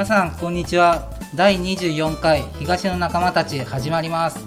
皆さんこんにちは。第24回東の仲間たち始まります。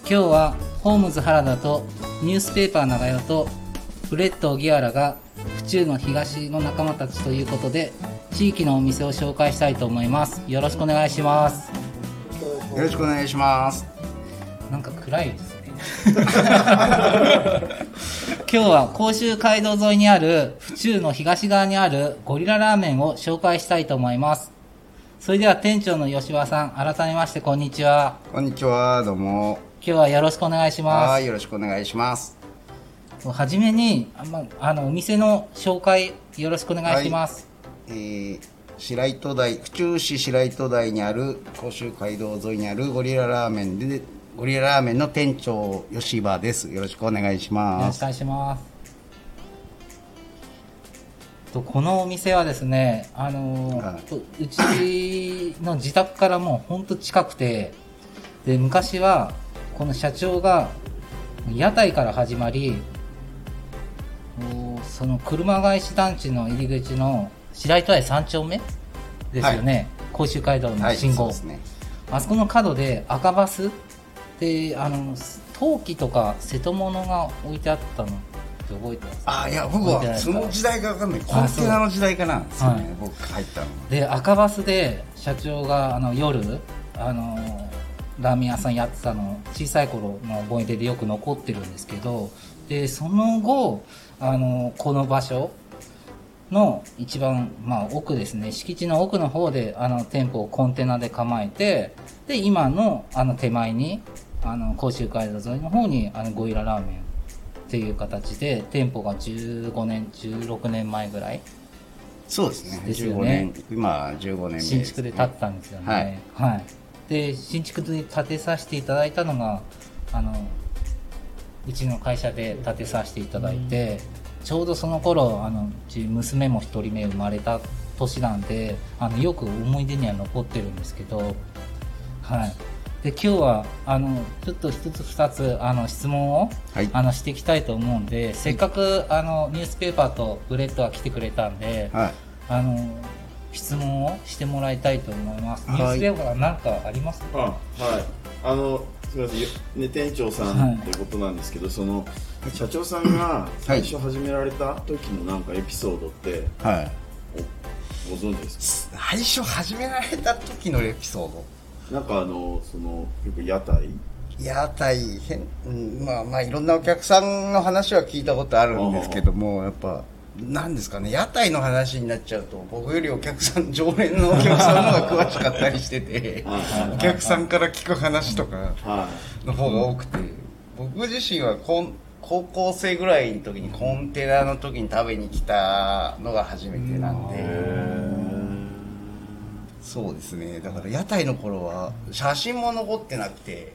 今日はホームズ原田とニュースペーパー長代とフレッド荻原が府中の東の仲間たちということで地域のお店を紹介したいと思います。よろしくお願いします。よろしくお願いします。なんか暗いですね今日は甲州街道沿いにある府中の東側にあるゴリララーメンを紹介したいと思います。それでは店長の吉羽さん、改めましてこんにちは。こんにちは、どうも。今日はよろしくお願いします。はい、よろしくお願いします。はじめにお店の紹介よろしくお願いします。はい、白糸台、府中市白糸台にある甲州街道沿いにあるゴリララーメンの店長吉羽です。よろしくお願いします。よろしくお願いします。このお店はですね、うちの自宅からもうほんと近くて、で昔はこの社長が屋台から始まり、その車返し団地の入り口の白糸台3丁目ですよね、はい、甲州街道の信号、はい、そうですね、あそこの角で赤バスで陶器とか瀬戸物が置いてあったのって覚えてます？あ、いや僕はその時代が分かんない、コンテナの時代かなんですよね、はい、僕入ったので赤バスで社長が夜ラーメン屋さんやってたの、小さい頃の思い出でよく残ってるんですけど、でその後この場所の一番、奥ですね、敷地の奥の方で店舗をコンテナで構えて、で今の手前に甲州街道沿いの方にゴリララーメンっていう形で店舗が15年16年前ぐらい、そうですね、ですよね、15年、今15年目です、ね、新築で建ったんですよね、はい、はい、で新築で建てさせていただいたのがうちの会社で建てさせていただいて、ちょうどその頃うち娘も1人目生まれた年なんでよく思い出には残ってるんですけど、はい、で今日はちょっと一つ二つ質問を、はい、していきたいと思うんで、せっかくニュースペーパーとブレッドが来てくれたんで、はい、質問をしてもらいたいと思います。はい、ニュースペーパー何かありますか？はい、すみません、ね、店長さんってことなんですけど、はい、その社長さんが最初始められた時のなんかエピソードって、はい、ご存知ですか？最初始められた時のエピソード、なんかよく屋台いろんなお客さんの話は聞いたことあるんですけども、やっぱなんですかね、屋台の話になっちゃうと僕よりお客さん、常連のお客さんの方が詳しかったりしててお客さんから聞く話とかの方が多くて、僕自身は高校生ぐらいの時にコンテナの時に食べに来たのが初めてなんで、そうですね、だから屋台の頃は写真も残ってなくて、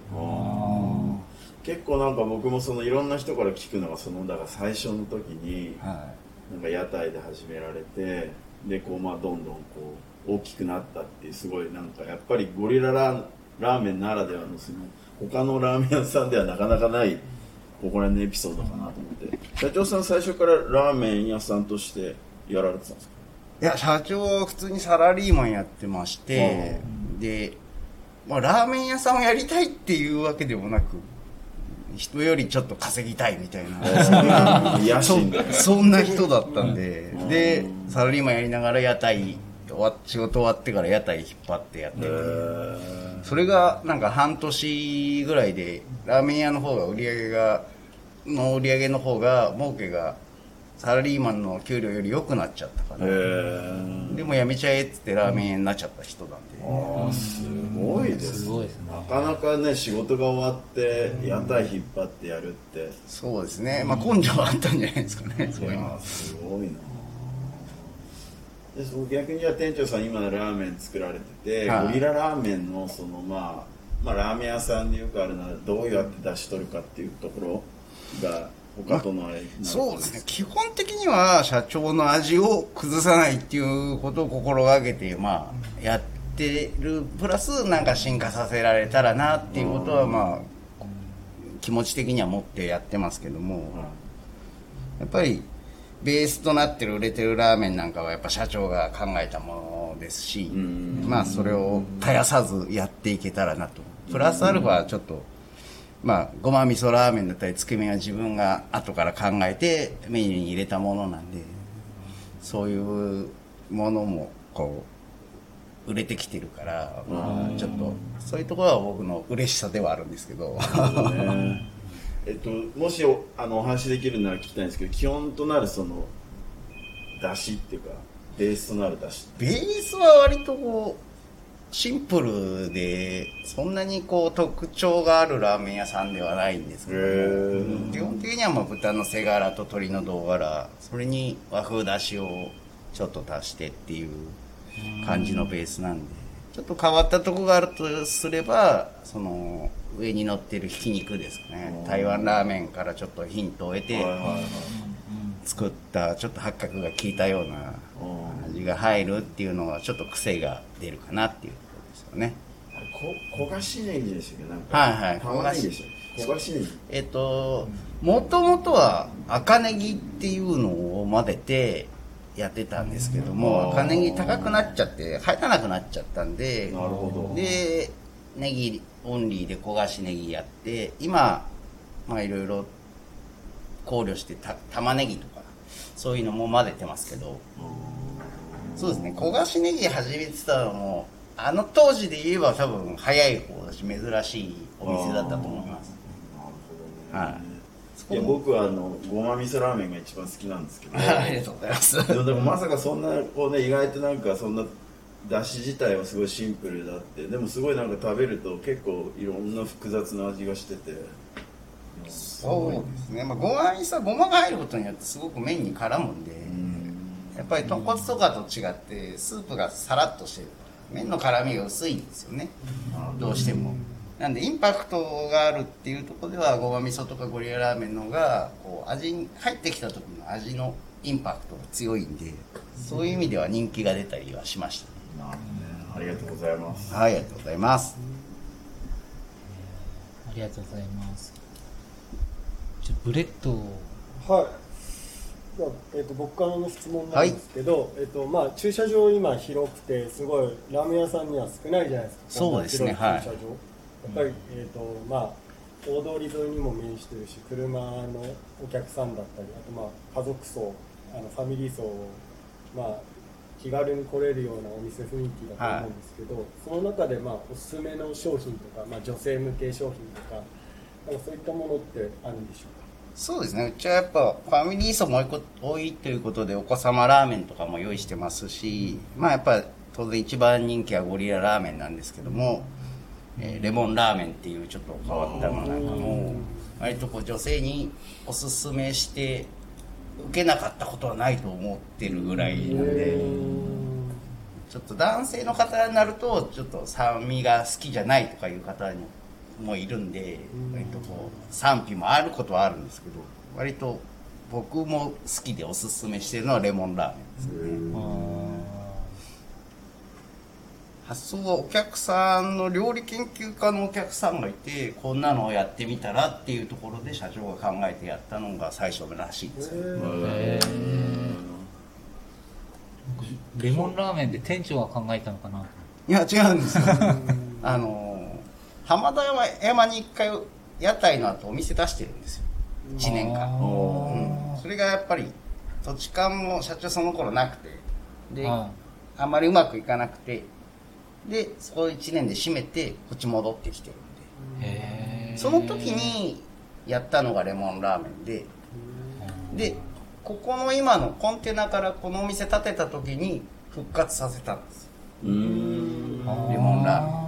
結構なんか僕もいろんな人から聞くのがだから最初の時に、はい、なんか屋台で始められて、でどんどん大きくなったっていう、すごいなんかやっぱりゴリララーメンならではの他のラーメン屋さんではなかなかないここら辺のエピソードかなと思って社長さん最初からラーメン屋さんとしてやられてたんですか？いや、社長は普通にサラリーマンやってまして、で、ラーメン屋さんをやりたいっていうわけでもなく、人よりちょっと稼ぎたいみたいな、そんな人だったんで、で、サラリーマンやりながら仕事終わってから屋台引っ張ってやってて、それがなんか半年ぐらいで、ラーメン屋の方が売り上げの方が儲けが、サラリーマンの給料より良くなっちゃったから、でもやめちゃえっつってラーメン屋になっちゃった人なんで、すごいですね、なかなかね、仕事が終わって屋台引っ張ってやるって、そうですね、根性はあったんじゃないですかね、そういうの。すごいな。で逆にじゃあ店長さん、今のラーメン作られてて、ゴリララーメンのラーメン屋さんでよくあるのはどうやって出し取るかっていうところがそうですね、基本的には社長の味を崩さないっていうことを心がけてやってる、プラスなんか進化させられたらなっていうことは気持ち的には持ってやってますけども、やっぱりベースとなってる売れてるラーメンなんかはやっぱ社長が考えたものですし、まあ、それを絶やさずやっていけたらなと。プラスアルファちょっと、まあ、ごま味噌ラーメンだったりつけ麺は自分が後から考えてメニューに入れたものなんで、そういうものもこう売れてきてるから、まあ、ちょっとそういうところは僕の嬉しさではあるんですけど、ね、もし お話できるなら聞きたいんですけど、基本となるその出汁っていうかベースとなる出汁、ベースは割とこうシンプルで、そんなにこう特徴があるラーメン屋さんではないんですけど、基本的にはまあ豚の背柄と鶏の胴柄、それに和風だしをちょっと足してっていう感じのベースなんで、ちょっと変わったとこがあるとすれば、その上に乗ってるひき肉ですかね。台湾ラーメンからちょっとヒントを得て作ったちょっと八角が効いたような味が入るっていうのはちょっと癖が出るかなっていうことですよね。焦がしねぎでしたっけ、なんか。はいはい。焦がしねぎ。焦がしねぎ。もともとは赤ネギっていうのを混ぜてやってたんですけども、赤ネギ高くなっちゃって入らなくなっちゃったんで、なるほど。でネギオンリーで焦がしねぎやって、今まあいろいろ考慮して玉ねぎとかそういうのも混ぜてますけど。そうですね、焦がしネギ始めてたのもあの当時で言えば多分早い方だし珍しいお店だったと思います。なるほどね、はい、いや僕はごま味噌ラーメンが一番好きなんですけどありがとうございます。でもまさかそんなこうね、意外となんかそんなだし自体はすごいシンプルだって、でもすごいなんか食べると結構いろんな複雑な味がしてて、そうですね、まあ、ごま味噌はごまが入ることによってすごく麺に絡むんで、やっぱり豚骨とかと違ってスープがサラッとしてる、麺の絡みが薄いんですよね、どうしても。なんでインパクトがあるっていうところではごま味噌とかゴリララーメンの方がこう味に入ってきた時の味のインパクトが強いんで、そういう意味では人気が出たりはしましたね。ありがとうございます。はい、ありがとうございます。ありがとうございます。じゃあブレッドを、はい、僕からの質問なんですけど、はい、まあ、駐車場今広くてすごいラーメン屋さんには少ないじゃないですか。そうですね、駐車場、はい、やっぱり、まあ、大通り沿いにも面してるし、車のお客さんだったり、あと、まあ、家族層、ファミリー層を、まあ、気軽に来れるようなお店雰囲気だと思うんですけど、はい、その中で、まあ、おすすめの商品とか、まあ、女性向け商品とか、なんかそういったものってあるんでしょうか。そうですね、うちはやっぱファミリー層も多いということでお子様ラーメンとかも用意してますし、まあやっぱ当然一番人気はゴリララーメンなんですけども、レモンラーメンっていうちょっと変わったのなんかも割とこう女性におすすめして受けなかったことはないと思ってるぐらいなんで、ちょっと男性の方になるとちょっと酸味が好きじゃないとかいう方にもいるんで、割とこう賛否もあることはあるんですけど、割と僕も好きでおすすめしてるのはレモンラーメンですね。発想はお客さんの料理研究家のお客さんがいて、こんなのをやってみたらっていうところで社長が考えてやったのが最初らしいんですよ。レモンラーメンで店長が考えたのかな。いや違うんですよ浜田山に一回屋台の後お店出してるんですよ、1年間、うん、それがやっぱり土地勘も社長その頃なくてで、あんまりうまくいかなくて、でそこを1年で閉めてこっち戻ってきてるんで、へー、その時にやったのがレモンラーメンで、でここの今のコンテナからこのお店建てた時に復活させたんです。うーん、レモンラーメン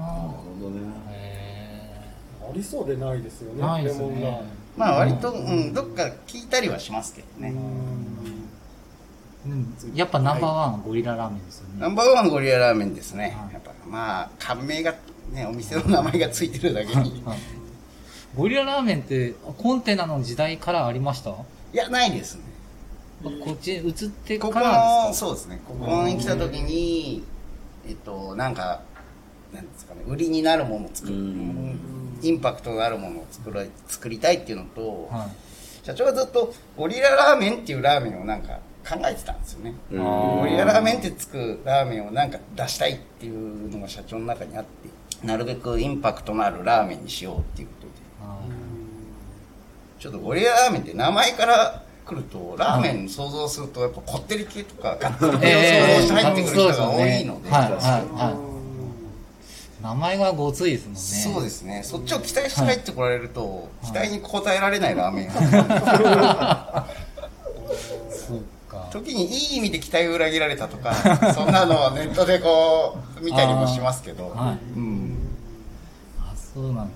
ありそうでないですよね。ないですね。レモンラーメン。まあ割と、うん、どっか聞いたりはしますけどね。うん、やっぱナンバーワン、はい、ゴリララーメンですよね。ナンバーワンゴリララーメンですね。はい、やっぱまあ感銘がね、お店の名前がついてるだけに。ゴリララーメンってコンテナの時代からありました？いやないですね。こっち移ってからなんですか？ここのそうですね。ここに来た時になんですかね、売りになるものを作る。インパクトのあるものを作りたいっていうのと、はい、社長はずっとゴリララーメンっていうラーメンをなんか考えてたんですよね。森屋ラーメンってつくラーメンをなんか出したいっていうのが社長の中にあって、なるべくインパクトのあるラーメンにしようっていうことで、ちょっと森屋ラーメンって名前から来るとラーメン想像するとやっぱこってり系とかガッツリ系を想像して入ってくる人が多いので、名前がごついですもんね。そうですね。そっちを期待して入ってこられると、期待に応えられないラーメン時にいい意味で期待を裏切られたとかそんなのはネットでこう見たりもしますけど、はいうん、あ、そうなんで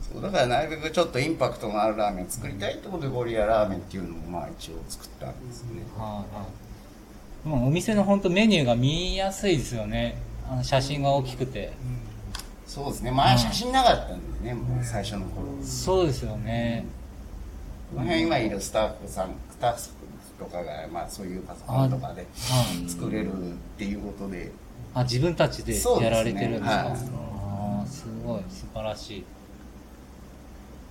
すね。そうだからなるべくちょっとインパクトのあるラーメンを作りたいってことでゴリララーメンっていうのもまあ一応作ったんですね。はい、はい、お店の本当メニューが見やすいですよね。あの写真が大きくて、うん、そうですね。前写真なかったんでね、もう最初の頃。そうですよね。この辺今いるスタッフとかが、まあ、そういうパソコンとかで作れるっていうことで、あ、自分たちでやられてるんですか。はい、すごい素晴らしい。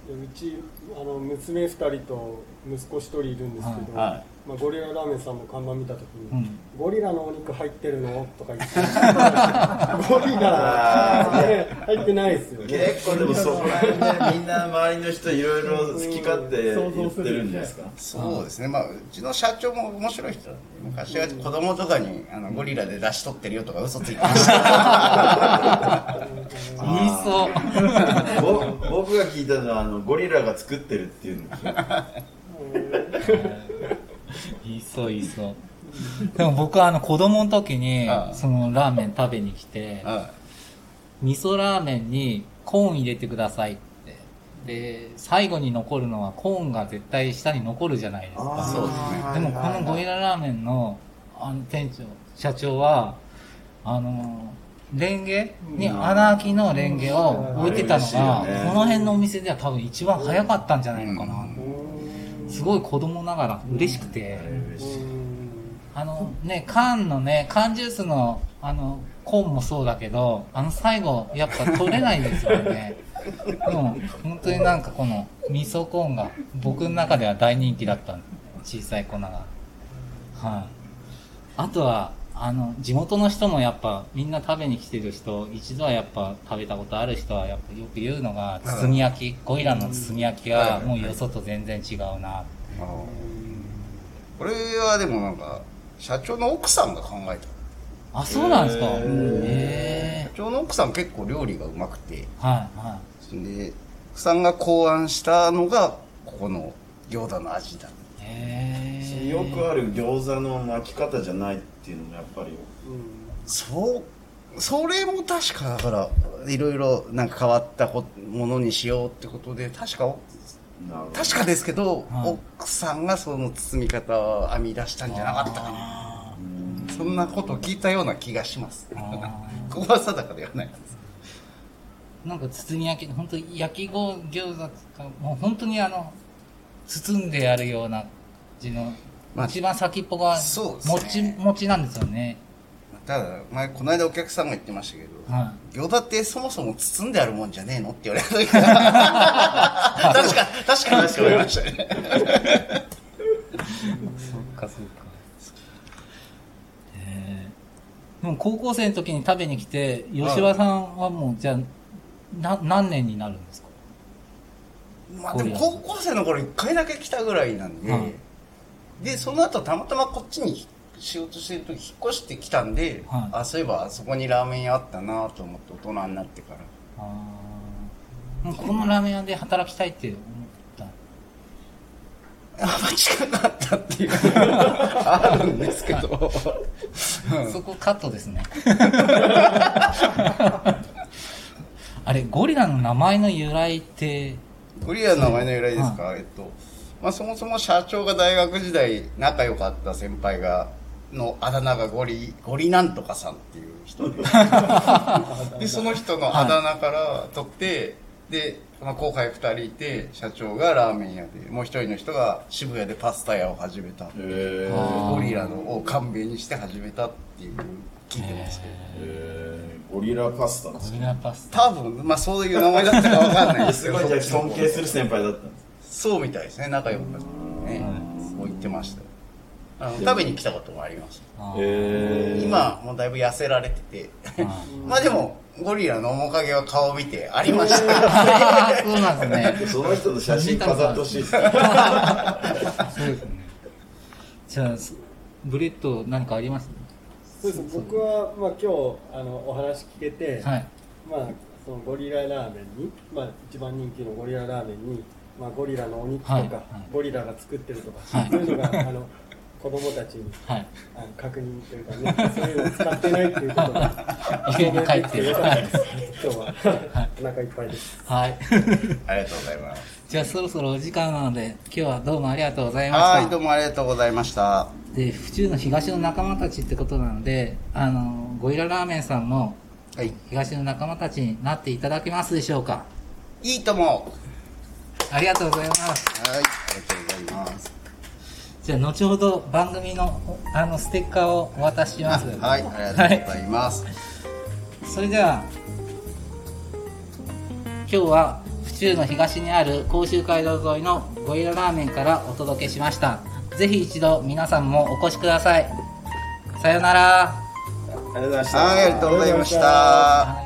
うちあの娘2人と息子1人いるんですけど、はいはい、まあ、ゴリララーメンさんの看板見たときに、うん、ゴリラのお肉入ってるのとか言ってゴリラ、ね、入ってないですよね。結構でもそこら辺でみんな周りの人いろいろ好き勝手言ってるんじゃないですか。そうですね、まあ、うちの社長も面白い人なんで、昔は子供とかにあのゴリラで出し取ってるよとか嘘ついてました言いそう僕が聞いたのはあのゴリラが作ってるっていうんですよ言いそう言いそう。でも僕はあの子供の時にそのラーメン食べに来て、味噌ラーメンにコーン入れてくださいって、で最後に残るのはコーンが絶対下に残るじゃないですか。そうですね。でもこのゴリララーメン の店長社長はあのレンゲに穴開きのレンゲを置いてたのが、この辺のお店では多分一番早かったんじゃないのかな。すごい子供ながら嬉しくて、あのね、缶のね、缶ジュースのあのコーンもそうだけど、あの最後やっぱ取れないんですよね。でも本当になんかこの味噌コーンが僕の中では大人気だったんです、小さい子ながら。はい。あとはあの地元の人もやっぱみんな食べに来てる人、一度はやっぱ食べたことある人はやっぱよく言うのが包み焼き、ゴリラの包み焼きはもうよそと全然違うな。これはでもなんか社長の奥さんが考えた。あ、そうなんですか。社長の奥さん結構料理がうまくて、はいはい、で奥さんが考案したのがここの餃子の味だ。よくある餃子の巻き方じゃないっていうのもやっぱり、うん、それも確かだからいろいろなんか変わったものにしようってことで、確かですけど、はい、奥さんがその包み方を編み出したんじゃなかったかな。そんなことを聞いたような気がします。ここは定かではないです。なんか包み焼き、本当に焼き餃子とかもう本当にあの包んでやるようなの一番先っぽがもちもちなんですよね。ただ前この間お客さんが言ってましたけど、はい、餃子ってそもそも包んであるもんじゃねえのって言われた時確かに言われましたねそっかそっか。でも高校生の時に食べに来て、吉羽さんはもうじゃあ何年になるんですか。まあ、でも高校生の頃1回だけ来たぐらいなんで、はい、でその後たまたまこっちに仕事してる時引っ越してきたんで、はい、あ、そういえばあそこにラーメン屋あったなと思って大人になってから、あ、このラーメン屋で働きたいって思った近かったっていうあるんですけどそこカットですねあれゴリラの名前の由来って、ゴリラの名前の由来ですか。はい、まあ、そもそも社長が大学時代仲良かった先輩がのあだ名がゴリなんとかさんっていう人 でその人のあだ名から取って、はい、で、まあ、後輩2人いて、社長がラーメン屋で、もう1人の人が渋谷でパスタ屋を始めた、ゴリラのを勘弁にして始めたっていう聞いてますけど、ゴリラパスタなんですね。多分、まあ、そういう名前だったかわかんないですけど尊敬する先輩だったんです。そうみたいですね。仲良かったね。そう言ってました。食べに来たこともあります。今もうだいぶ痩せられててまあでもゴリラの面影は顔を見てありました。そうなんですね。その人の写真飾ってほしいですね。そうですね。じゃあブレッド何かあります？そうです。僕は、まあ、今日お話聞けて、はい、まあ、そのゴリララーメンに、まあ、一番人気のゴリララーメンに、まあ、ゴリラのお肉とか、はいはい、ゴリラが作ってるとか、はい、そういうのが子供たちに、はい、確認というかね、そういうのを使ってないということが家に帰ってよかったです。今日は、はい、お腹いっぱいです。はい、ありがとうございます。じゃあそろそろお時間なので、今日はどうもありがとうございました。はい、どうもありがとうございました。で、府中の東の仲間たちってことなので、ゴリララーメンさんも、はい、東の仲間たちになっていただけますでしょうか。いいとも。ありがとうございます。はい、ありがとうございます。じゃあ後ほど番組のステッカーをお渡しします。はい、ありがとうございます。はい、それでは今日は府中の東にある甲州街道沿いのゴリララーメンからお届けしました。ぜひ一度皆さんもお越しください。さよなら。ありがとうございました。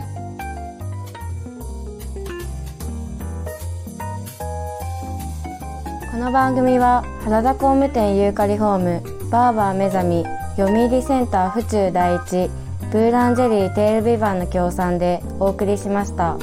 この番組は原田工務店ユーカリホーム、バーバー目覚み、読売センター府中第一、ブーランジェリーテールビバンの協賛でお送りしました。